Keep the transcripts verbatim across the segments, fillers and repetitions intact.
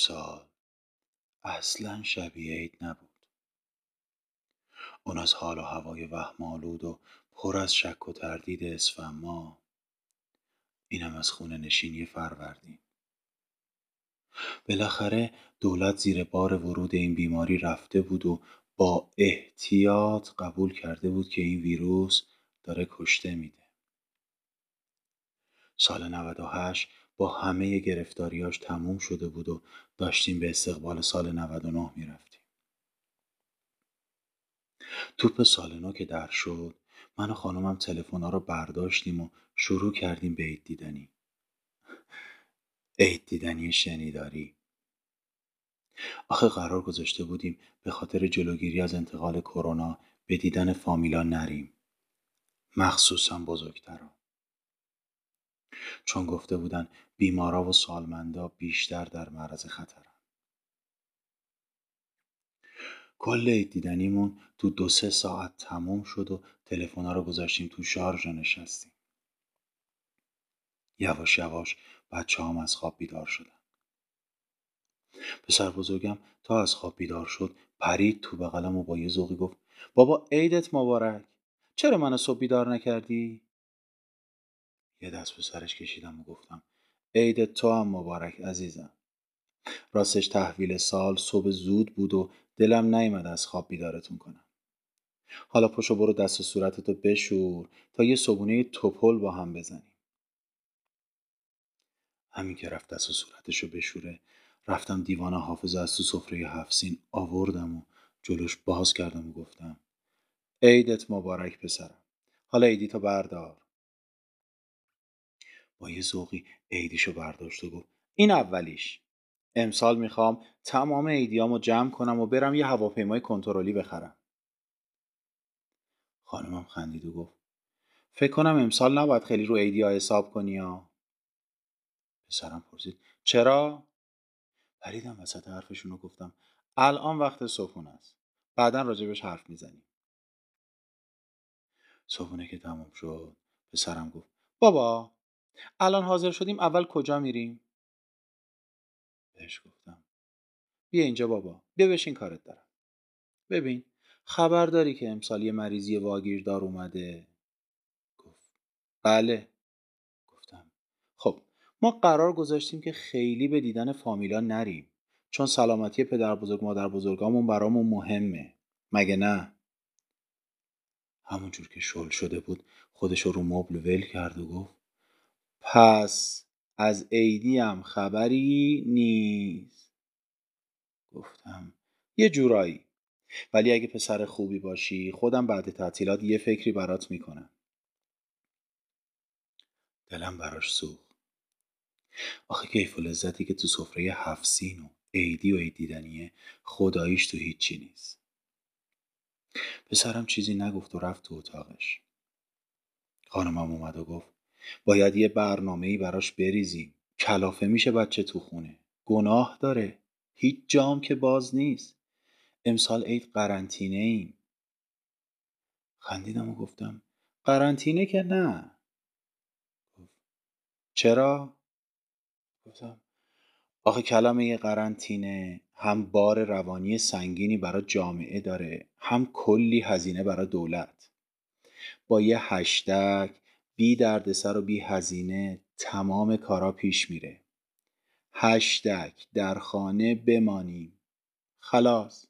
امسال اصلا شبیه عید نبود. اون از حال و هوای وهم‌آلود و پر از شک و تردید اسفند ماه، اینم از خونه نشینی فروردین. بالاخره دولت زیر بار ورود این بیماری رفته بود و با احتیاط قبول کرده بود که این ویروس داره کشته میده. سال نود و هشت با همه گرفتاریاش تموم شده بود و داشتیم به استقبال سال نود و نه میرفتیم. توپ سال نو که در شد، من و خانومم تلفن‌ها رو برداشتیم و شروع کردیم به عید دیدنی. عید دیدنی شنیداری. آخه قرار گذاشته بودیم به خاطر جلوگیری از انتقال کرونا به دیدن فامیلا نریم، مخصوصا بزرگترا، چون گفته بودن بیمارا و سالمندا بیشتر در معرض خطرن. کل عید دیدنیمون تو دو سه ساعت تموم شد و تلفن‌ها رو گذاشتیم تو شارژ و نشستیم. یواش یواش بچه‌هام از خواب بیدار شدن. پسر بزرگم تا از خواب بیدار شد پرید تو بغلم و با یه ذوقی گفت بابا عیدت مبارک، چرا منو صبح بیدار نکردی؟ یه دست به سرش کشیدم و گفتم عیدت تو هم مبارک عزیزم. راستش تحویل سال صبح زود بود و دلم نیامد از خواب بیدارتون کنم. حالا پشو برو دست و صورتتو بشور تا یه صبحونه توپل با هم بزنیم. همین که رفت دست و صورتشو بشوره، رفتم دیوان حافظ از تو سفره هفت سین آوردم و جلوش باز کردم و گفتم عیدت مبارک پسرم، حالا عیدی تو بردار. با یه ذوقی عیدیشو برداشت و گفت این اولیش، امسال میخوام تمام عیدیامو جمع کنم و برم یه هواپیمای کنترلی بخرم. خانمم خندید و گفت فکر کنم امسال نباید خیلی رو عیدیا حساب کنی ها. پسرم پرسید چرا؟ پریدم وسط حرفشون و گفتم الان وقت صبحونه است، بعداً راجبش حرف میزنیم. صبحونه که تموم شد پسرم گفت بابا الان حاضر شدیم اول کجا میریم؟ بهش گفتم بیا اینجا بابا، بیا بشین کارت دارم. ببین خبر داری که امسال یه مریضی واگیردار اومده؟ گفت بله. گفتم خب ما قرار گذاشتیم که خیلی به دیدن فامیلا نریم، چون سلامتی پدر بزرگ مادر بزرگامون برامون مهمه، مگه نه؟ همونجور که شل شده بود خودش رو مبل ول کرد و گفت پس از عیدی هم خبری نیست. گفتم یه جورایی، ولی اگه پسر خوبی باشی خودم بعد تعطیلات یه فکری برات میکنم. دلم براش سوخت. آخه کیف و لذتی که تو سفره هفت سین و عیدی و عید دیدنیه خداییش تو هیچی نیست. پسرم چیزی نگفت و رفت تو اتاقش. خانمم اومد و گفت باید یه برنامه‌ای براش بریزیم، کلافه میشه بچه تو خونه، گناه داره، هیچ جام که باز نیست، امسال عید قرنطینه ایم. خندیدم و گفتم قرنطینه که نه. گفت چرا؟ گفتم آخه کلمه قرنطینه هم بار روانی سنگینی برای جامعه داره، هم کلی هزینه برای دولت. با یه هشتگ بی دردسر و بی هزینه تمام کارا پیش میره. هشتگ در خانه بمانیم. خلاص.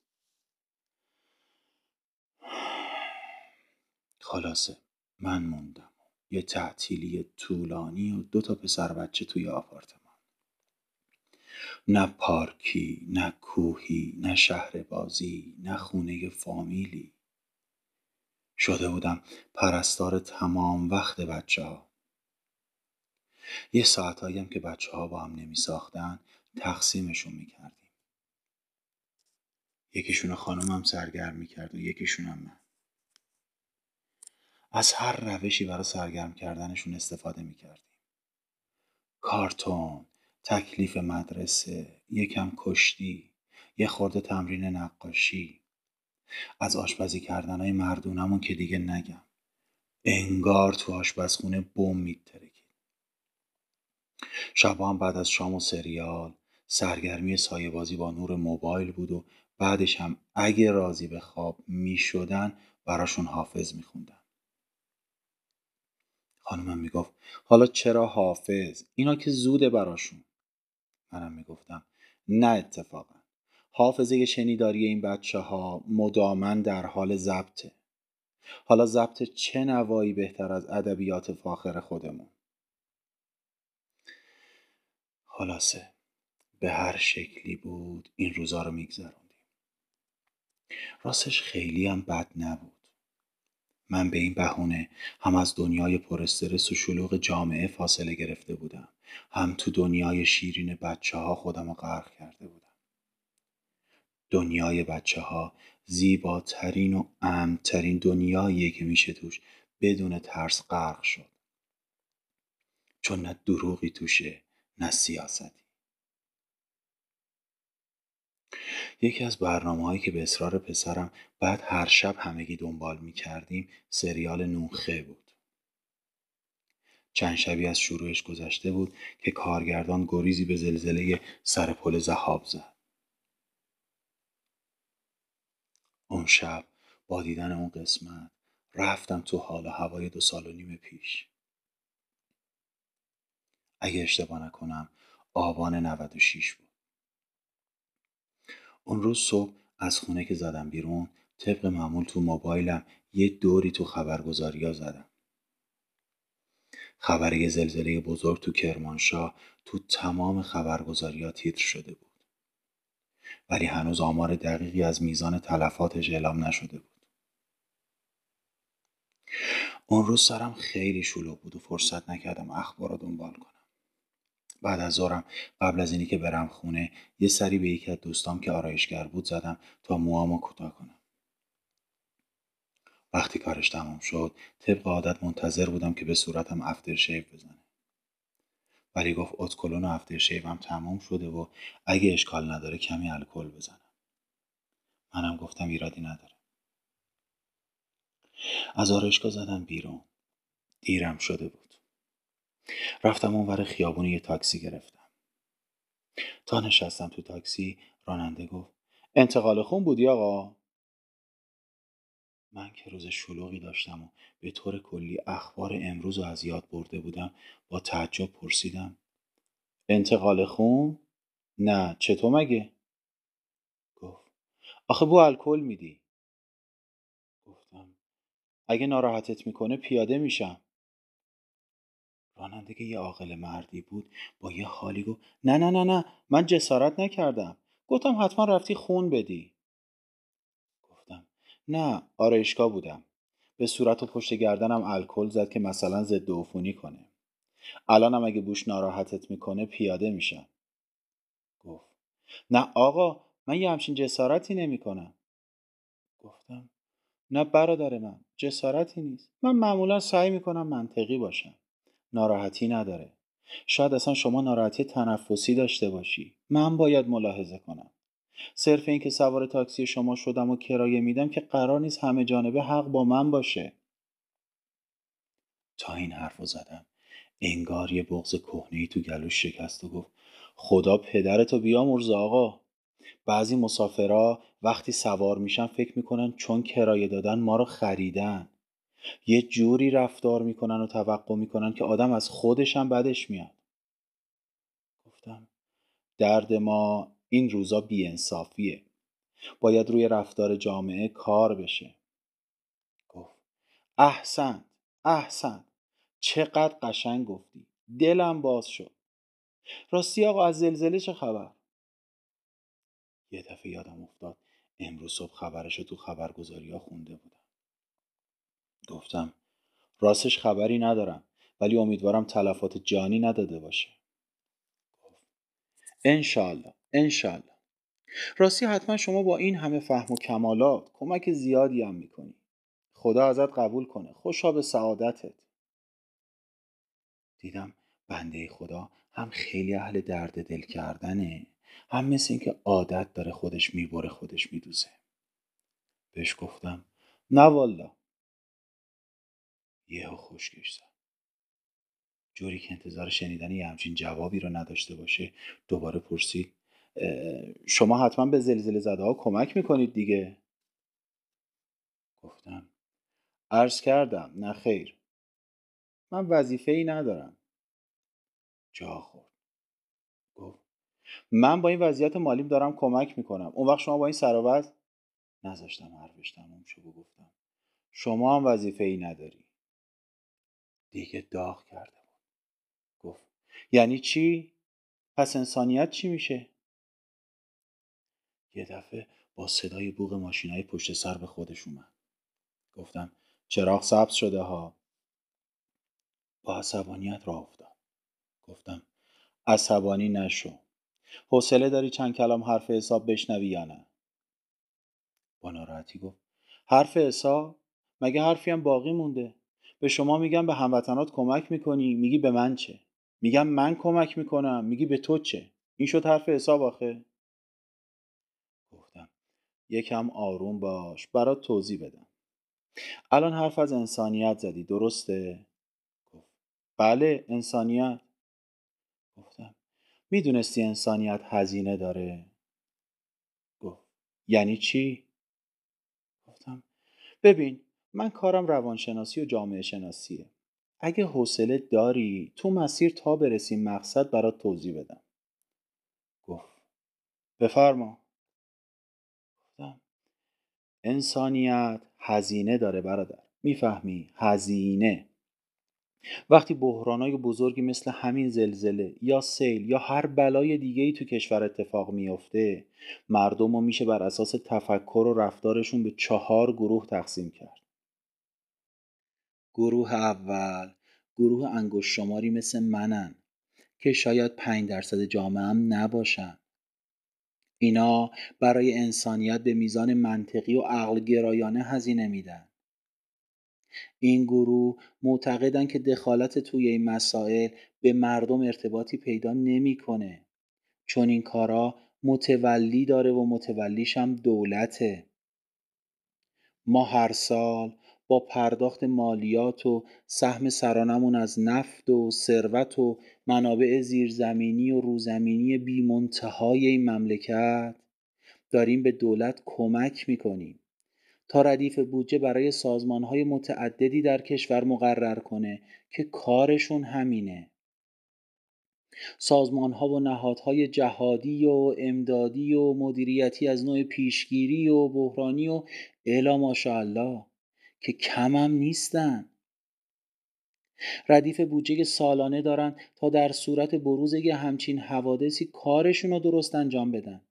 خلاصه من موندم. یه تعطیلی طولانی و دو تا پسر بچه توی آپارتمان. نه پارکی، نه کوهی، نه شهر بازی، نه خونه فامیلی. شده بودم پرستار تمام وقت بچه ها. یه ساعت هایم که بچه ها با هم نمی ساختن تقسیمشون می کردیم. یکیشون خانومم سرگرم می کرد و یکیشونم من. از هر روشی برای سرگرم کردنشون استفاده می کردیم. کارتون، تکلیف مدرسه، یکم کشتی، یه خورده تمرین نقاشی، از آشپزی کردنای مردونمون که دیگه نگم، انگار تو آشپزخونه بم میترکید. شبا هم بعد از شام و سریال سرگرمی سایه بازی با نور موبایل بود و بعدش هم اگه راضی به خواب می شدن براشون حافظ می خوندن. خانمم می گفت حالا چرا حافظ؟ اینا که زوده براشون. منم می گفتم نه اتفاقا. حافظه شنیداری این بچه ها مدامن در حال ضبطه. حالا ضبط چه نوایی بهتر از ادبیات فاخر خودمون؟ خلاصه به هر شکلی بود این روزا رو میگذروندیم. راستش خیلی هم بد نبود. من به این بهونه هم از دنیای پر استرس و شلوغ جامعه فاصله گرفته بودم، هم تو دنیای شیرین بچه ها خودم رو غرق کرده بودم. دنیای بچه ها زیباترین و امن‌ترین دنیاییه که میشه توش بدون ترس غرق شد، چون نه دروغی توشه نه سیاستی. یکی از برنامه‌هایی که به اصرار پسرم بعد هر شب همگی دنبال می‌کردیم سریال نونخه بود. چند شبی از شروعش گذشته بود که کارگردان گریزی به زلزله سر پل ذهاب زد. اون شب با دیدن اون قسمت رفتم تو حال و هوای دو سال و نیم پیش. اگه اشتباه نکنم آبان نود و شش بود. اون روز صبح از خونه که زدم بیرون، طبق معمول تو موبایلم یه دوری تو خبرگزاری‌ها زدم. خبر یه زلزله بزرگ تو کرمانشاه تو تمام خبرگزاری‌ها تیتر شده بود، ولی هنوز آمار دقیقی از میزان تلفاتش اعلام نشده بود. اون روز سرم خیلی شلوغ بود و فرصت نکردم اخبار رو دنبال کنم. بعد از ظهرم قبل از اینی که برم خونه یه سری به یکی از دوستام که آرایشگر بود زدم تا موامو کوتاه کنم. وقتی کارش تمام شد طبق عادت منتظر بودم که به صورتم افترشیو بزنه، ولی گفت اتکلون و افترشیوم تمام شده و اگه اشکال نداره کمی الکل بزنم. منم گفتم ایرادی نداره. از آرایشگاه زدم بیرون. دیرم شده بود. رفتم اونور خیابون یه تاکسی گرفتم. تا نشستم تو تاکسی راننده گفت انتقال خون بودی آقا؟ من که روز شلوغی داشتم و به طور کلی اخبار امروز رو از یاد برده بودم با تعجب پرسیدم انتقال خون؟ نه چطور مگه؟ گفت آخه بو الکل میدی. گفتم اگه ناراحتت میکنه پیاده میشم. راننده که یه عاقل مردی بود با یه حالی گفت نه نه نه نه من جسارت نکردم، گفتم حتما رفتی خون بدی. نه آرایشگاه بودم، به صورت و پشت گردنم الکل زد که مثلا ضد عفونی کنه. الانم اگه بوش ناراحتت میکنه پیاده میشم. گفت نه آقا من یه همچین جسارتی نمیکنم. گفتم نه برادر من جسارتی نیست، من معمولا سعی میکنم منطقی باشم. ناراحتی نداره، شاید اصلا شما ناراحتی تنفسی داشته باشی، من باید ملاحظه کنم. صرف این که سوار تاکسی شما شدم و کرایه میدم که قرار نیست همه جانبه حق با من باشه. تا این حرفو زدم انگار یه بغض کهنه‌ای تو گلوش شکست و گفت خدا پدرتو بیامرزه آقا. بعضی مسافرا وقتی سوار میشن فکر میکنن چون کرایه دادن ما رو خریدن، یه جوری رفتار میکنن و توقع میکنن که آدم از خودش هم بدش میاد. گفتم درد ما این روزا بی‌انصافیه. باید روی رفتار جامعه کار بشه. گفت احسن احسن چقدر قشنگ گفتی، دلم باز شد. راستی آقا از زلزله چه خبر؟ یه دفعه یادم افتاد امروز صبح خبرشو تو خبرگزاری‌ها خونده بودم. گفتم راستش خبری ندارم، ولی امیدوارم تلفات جانی نداده باشه. گفت انشالله انشالله. راستی حتما شما با این همه فهم و کمالات کمک زیادی هم میکنی، خدا ازت قبول کنه، خوشا به سعادتت. دیدم بنده خدا هم خیلی اهل درد دل کردنه، هم مثل این که عادت داره خودش میبره خودش میدوزه. بهش گفتم نه والا. یهو خشکش زد. جوری که انتظار شنیدن یه همچین جوابی رو نداشته باشه دوباره پرسید شما حتما به زلزله زده ها کمک میکنید دیگه. گفتم عرض کردم نه خیر، من وظیفه ای ندارم. جا خورد. گفت من با این وضعیت مالیم دارم کمک میکنم، اون وقت شما با این سراوز نذاشتم حرفش تموم شد و گفتم شما هم وظیفه ای نداری دیگه. داغ کرده بود. گفت یعنی چی؟ پس انسانیت چی میشه؟ یه دفعه با صدای بوق ماشینای پشت سر به خودش اومد. گفتم چراغ سبز شده ها. با عصبانیت راه افتاد. گفتم عصبانی نشو. حوصله داری چند کلام حرف حساب بشنوی یا نه؟ با ناراحتی گفت حرف حساب؟ مگه حرفی هم باقی مونده؟ به شما میگم به هموطنات کمک میکنی، میگی به من چه؟ میگم من کمک میکنم، میگی به تو چه؟ این شد حرف حساب آخه؟ گفتم یکم آروم باش، برات توضیح بدم. الان حرف از انسانیت زدی درسته؟ گفت بله انسانیت. گفتم میدونستی انسانیت هزینه داره؟ گفت یعنی چی؟ گفتم ببین من کارم روانشناسی و جامعه شناسیه. اگه حوصله داری تو مسیر تا برسیم مقصد برات توضیح بدم. گفت بفرما. گفتم انسانیت هزینه داره برادر، میفهمی؟ هزینه. وقتی بحرانای بزرگی مثل همین زلزله یا سیل یا هر بلای دیگه‌ای تو کشور اتفاق میفته، مردم رو میشه بر اساس تفکر و رفتارشون به چهار گروه تقسیم کرد. گروه اول، گروه انگشت شماری مثل منن که شاید پنج درصد جامعه هم نباشن. اینا برای انسانیت به میزان منطقی و عقل گرایانه هزینه میدن. این گروه معتقدن که دخالت توی این مسائل به مردم ارتباطی پیدا نمیکنه، چون این کارا متولی داره و متولیش هم دولته. ما هر سال با پرداخت مالیات و سهم سرانمون از نفت و ثروت و منابع زیرزمینی و روزمینی بی‌منتهای این مملکت داریم به دولت کمک میکنیم تا ردیف بودجه برای سازمانهای متعددی در کشور مقرر کنه که کارشون همینه. سازمانها و نهادهای جهادی و امدادی و مدیریتی از نوع پیشگیری و بحرانی و الا ماشاءالله که کم هم نیستن. ردیف بودجه سالانه دارن تا در صورت بروز یه همچین حوادثی کارشون رو درست انجام بدن.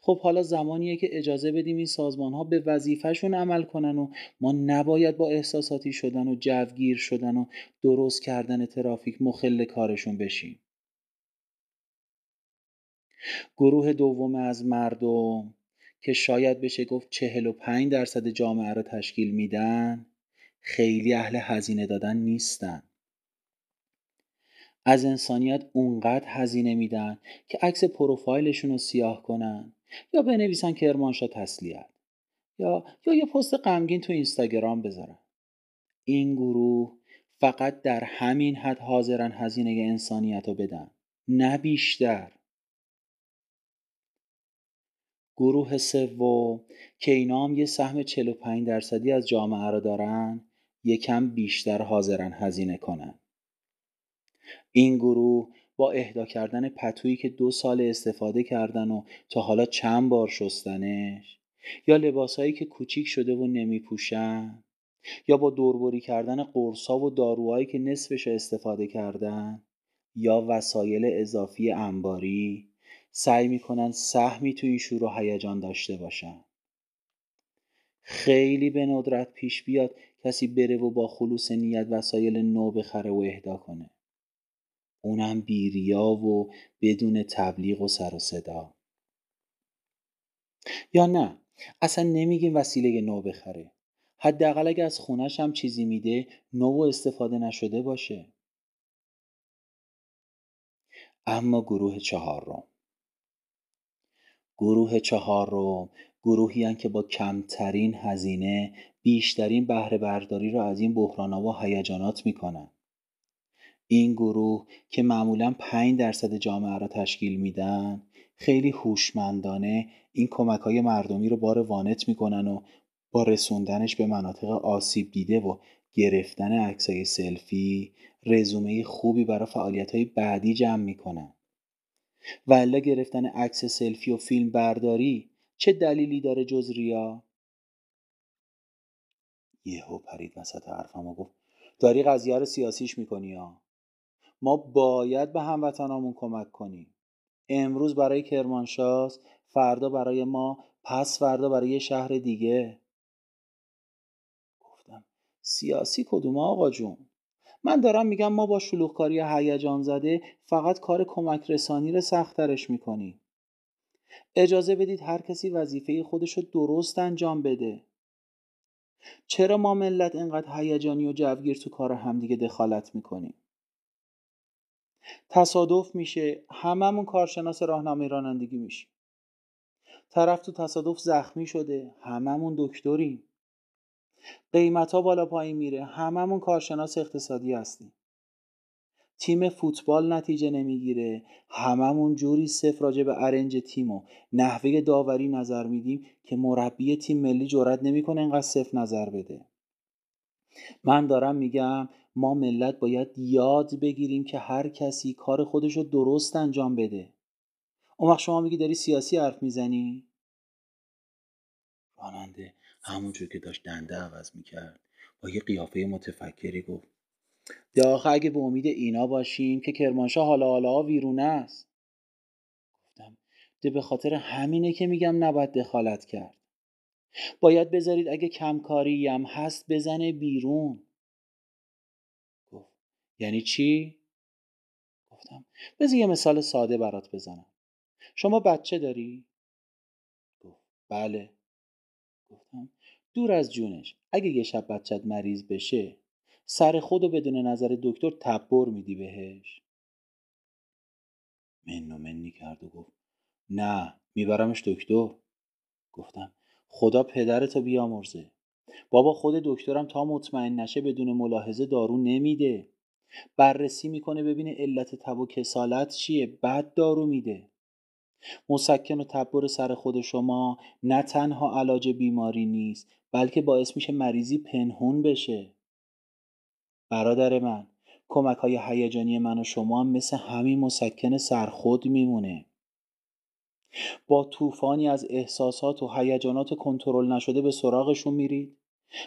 خب حالا زمانیه که اجازه بدیم این سازمان ها به وظیفهشون عمل کنن و ما نباید با احساساتی شدن و جوگیر شدن و درست کردن ترافیک مخل کارشون بشیم. گروه دوم از مردم که شاید بشه گفت چهل و پنج درصد جامعه را تشکیل میدن، خیلی اهل هزینه دادن نیستن. از انسانیت اونقدر هزینه میدن که عکس پروفایلشون رو سیاه کنن یا بنویسن کرمانشاه تسلیت یا یا یه پست غمگین تو اینستاگرام بذارن. این گروه فقط در همین حد حاضرن هزینه انسانیت رو بدن، نه بیشتر. گروه سوم که اینا هم یه سهم چهل و پنج درصدی از جامعه را دارن، یکم بیشتر حاضرن هزینه کنن. این گروه با اهدا کردن پتویی که دو سال استفاده کردن و تا حالا چند بار شستنش، یا لباسایی که کوچیک شده و نمی پوشن، یا با دوربری کردن قرصا و داروهایی که نصفش استفاده کردن، یا وسایل اضافی انباری، سعی میکنن سهمی توی شور و هیجان داشته باشن. خیلی به ندرت پیش بیاد کسی بره و با خلوص نیت وسایل نو بخره و اهدا کنه، اونم بی ریا و بدون تبلیغ و سر و صدا. یا نه اصلا نمیگیم وسیله نو بخره، حداقل اگه از خونش هم چیزی میده نو و استفاده نشده باشه. اما گروه چهارم، گروه چهارم گروهی هستند که با کمترین هزینه بیشترین بهره برداری را از این بحران‌ها و هیجانات می‌کنند. این گروه که معمولاً پنج درصد جامعه را تشکیل میدن، خیلی هوشمندانه این کمک‌های مردمی رو بار وانت میکنن و با رسوندنش به مناطق آسیب دیده و گرفتن عکسای سلفی رزومه خوبی برای فعالیت‌های بعدی جمع میکنن. والا گرفتن عکس سلفی و فیلم برداری چه دلیلی داره جز ریا؟ یهو پرید وسط حرفم و گفت داری قضیه رو سیاسیش میکنی ها. ما باید به هموطنامون کمک کنیم. امروز برای کرمانشاه، فردا برای ما، پس فردا برای شهر دیگه. گفتم سیاسی کدوم آقا جون؟ من دارم میگم ما با شلوغکاری هیجان زده فقط کار کمک رسانی رو سخت‌ترش میکنیم. اجازه بدید هر کسی وظیفه خودش رو درست انجام بده. چرا ما ملت اینقدر هیجانی و جوگیر تو کار همدیگه دخالت میکنیم؟ تصادف میشه، هممون کارشناس راهنمای رانندگی میشیم. طرف تو تصادف زخمی شده، هممون دکتریم. قیمت‌ها بالا پایین میره، هممون کارشناس اقتصادی هستیم. تیم فوتبال نتیجه نمیگیره، هممون جوری صفر راجع به ارنج تیم و نحوه داوری نظر میدیم که مربی تیم ملی جرئت نمیکنه اینقدر صفر نظر بده. من دارم میگم ما ملت باید یاد بگیریم که هر کسی کار خودش رو درست انجام بده. اون وقت شما میگی داری سیاسی حرف میزنی؟ راننده همونجور که داشت دنده عوض میکرد با یه قیافه متفکری گفت داخل اگه به امید اینا باشیم که کرمانشاه حالا حالا ویرونه است. گفتم ده به خاطر همینه که میگم نباید دخالت کرد. باید بذارید اگه کمکاری هم هست بزنه بیرون. گفت یعنی چی؟ گفتم بذار یه مثال ساده برات بزنم. شما بچه داری؟ گفت بله. گفتم دور از جونش، اگه یه شب بچت مریض بشه سر خودو بدون نظر دکتر تبر میدی بهش؟ منو منی کرد و گفت نه میبرمش دکتر. گفتم خدا پدرتو بیامرزه، بابا خود دکترم تا مطمئن نشه بدون ملاحظه دارو نمیده، بررسی میکنه ببینه علت تب و کسالت چیه بعد دارو میده. مسکن و تبر سر خود شما نه تنها علاج بیماری نیست بلکه باعث میشه مریضی پنهون بشه. برادر من کمک های هیجانی من و شما هم مثل همین مسکن سرخود میمونه. با طوفانی از احساسات و هیجانات کنترل نشده به سراغشون میرید،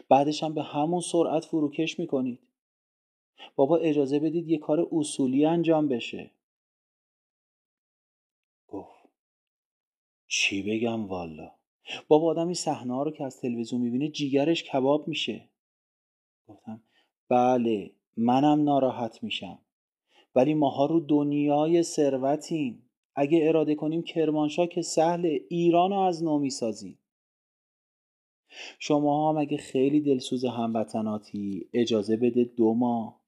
بعدش هم به همون سرعت فروکش میکنید. بابا اجازه بدید یه کار اصولی انجام بشه. گفت چی بگم والا، بابا آدم این صحنه ها رو که از تلویزیون میبینه جیگرش کباب میشه. گفتم بله منم ناراحت میشم، ولی ماها رو دنیای ثروتیم. اگه اراده کنیم کرمانشاه که سهل، ایران رو از نو میسازیم. شما هم اگه خیلی دلسوز هموطناتی اجازه بده دو ماه،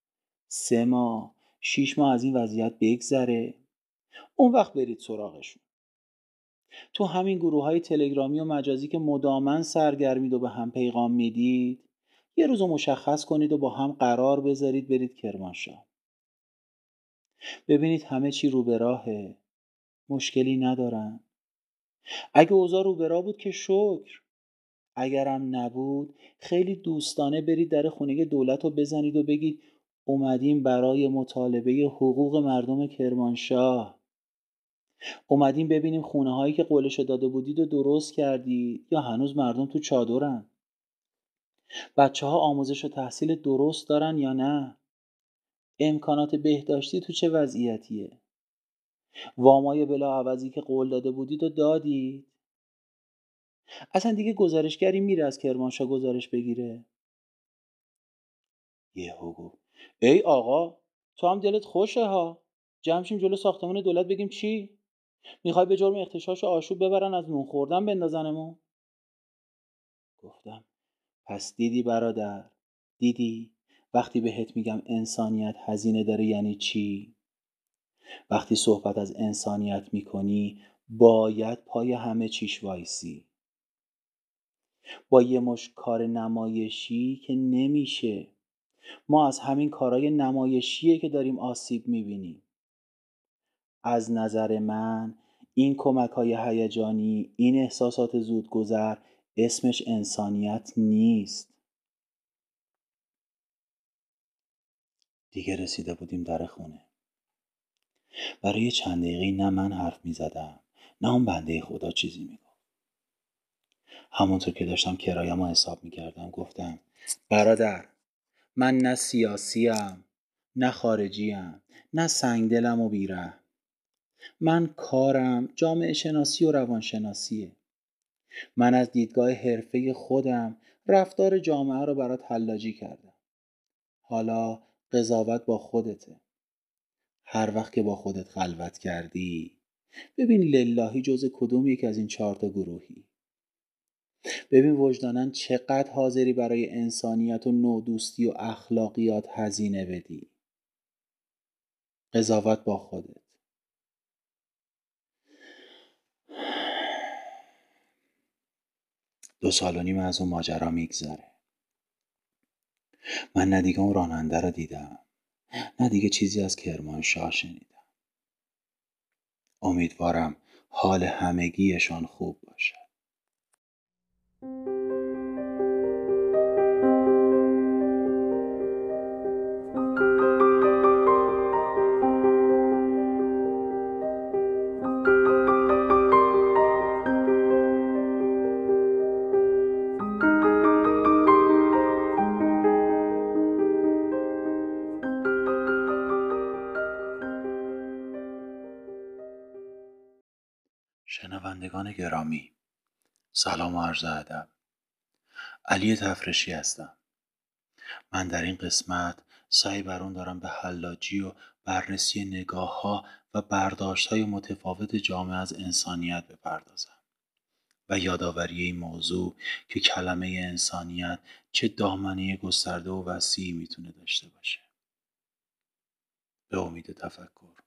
سه ماه، شیش ماه از این وضعیت بگذره، اون وقت برید سراغشون. تو همین گروه های تلگرامی و مجازی که مدامن سرگرمید و به هم پیغام میدید یه روز مشخص کنید و با هم قرار بذارید برید کرمانشاه. ببینید همه چی رو به راهه، مشکلی ندارن. اگه اوضاع رو به راه بود که شکر، اگرم نبود خیلی دوستانه برید در خونه دولت رو بزنید و بگید اومدیم برای مطالبه حقوق مردم کرمانشاه، اومدیم ببینیم خونه هایی که قولش داده بودید و درست کردید یا هنوز مردم تو چادرن، بچه ها آموزش و تحصیل درست دارن یا نه، امکانات بهداشتی تو چه وضعیتیه، وامای بلا عوضی که قول داده بودید و دادید. اصلا دیگه گزارشگری میره از کرمانشاه گزارش بگیره؟ یهو گفت ای آقا تو هم دلت خوشه ها، جمع شیم جلو ساختمان دولت بگیم چی؟ میخوای به جرم اغتشاش و آشوب ببرن از نون خوردن بندازنمون؟ گفتم پس دیدی برادر، دیدی وقتی بهت میگم انسانیت هزینه داره یعنی چی؟ وقتی صحبت از انسانیت میکنی باید پای همه چیش وایسی. با یه مش کار نمایشی که نمیشه. ما از همین کارهای نمایشیه که داریم آسیب میبینیم. از نظر من این کمک‌های هیجانی، این احساسات زودگذر، اسمش انسانیت نیست. دیگه رسیده بودیم در خونه. برای چند دقیقه نه من حرف می زدم نه اون بنده خدا چیزی می گفت. همونطور که داشتم کرایم رو حساب می کردم گفتم برادر، من نه سیاسیم، نه خارجیم، نه سنگدلم و بیره. من کارم جامعه شناسی و روانشناسیه. من از دیدگاه حرفه خودم رفتار جامعه رو برات حلاجی کردم. حالا قضاوت با خودته. هر وقت که با خودت خلوت کردی ببین للهی جز کدوم یک از این چهار تا گروهی. ببین وجدانن چقدر حاضری برای انسانیت و نودوستی و اخلاقیات هزینه بدی. قضاوت با خودت. دو سال و نیم از اون ماجرا میگذره. من نه دیگه اون راننده رو دیدم، نه دیگه چیزی از کرمانشاه شنیدم. امیدوارم حال همگیشان خوب باشه. شنوندگان گرامی، سلام و عرض ادب. علی تفرشی هستم. من در این قسمت سعی بر آن دارم به حلاجی و بررسی نگاه‌ها و برداشت‌های متفاوت جامعه از انسانیت بپردازم و یادآوری این موضوع که کلمه انسانیت چه دامنه گسترده و وسیعی میتونه داشته باشه. به امید تفکر.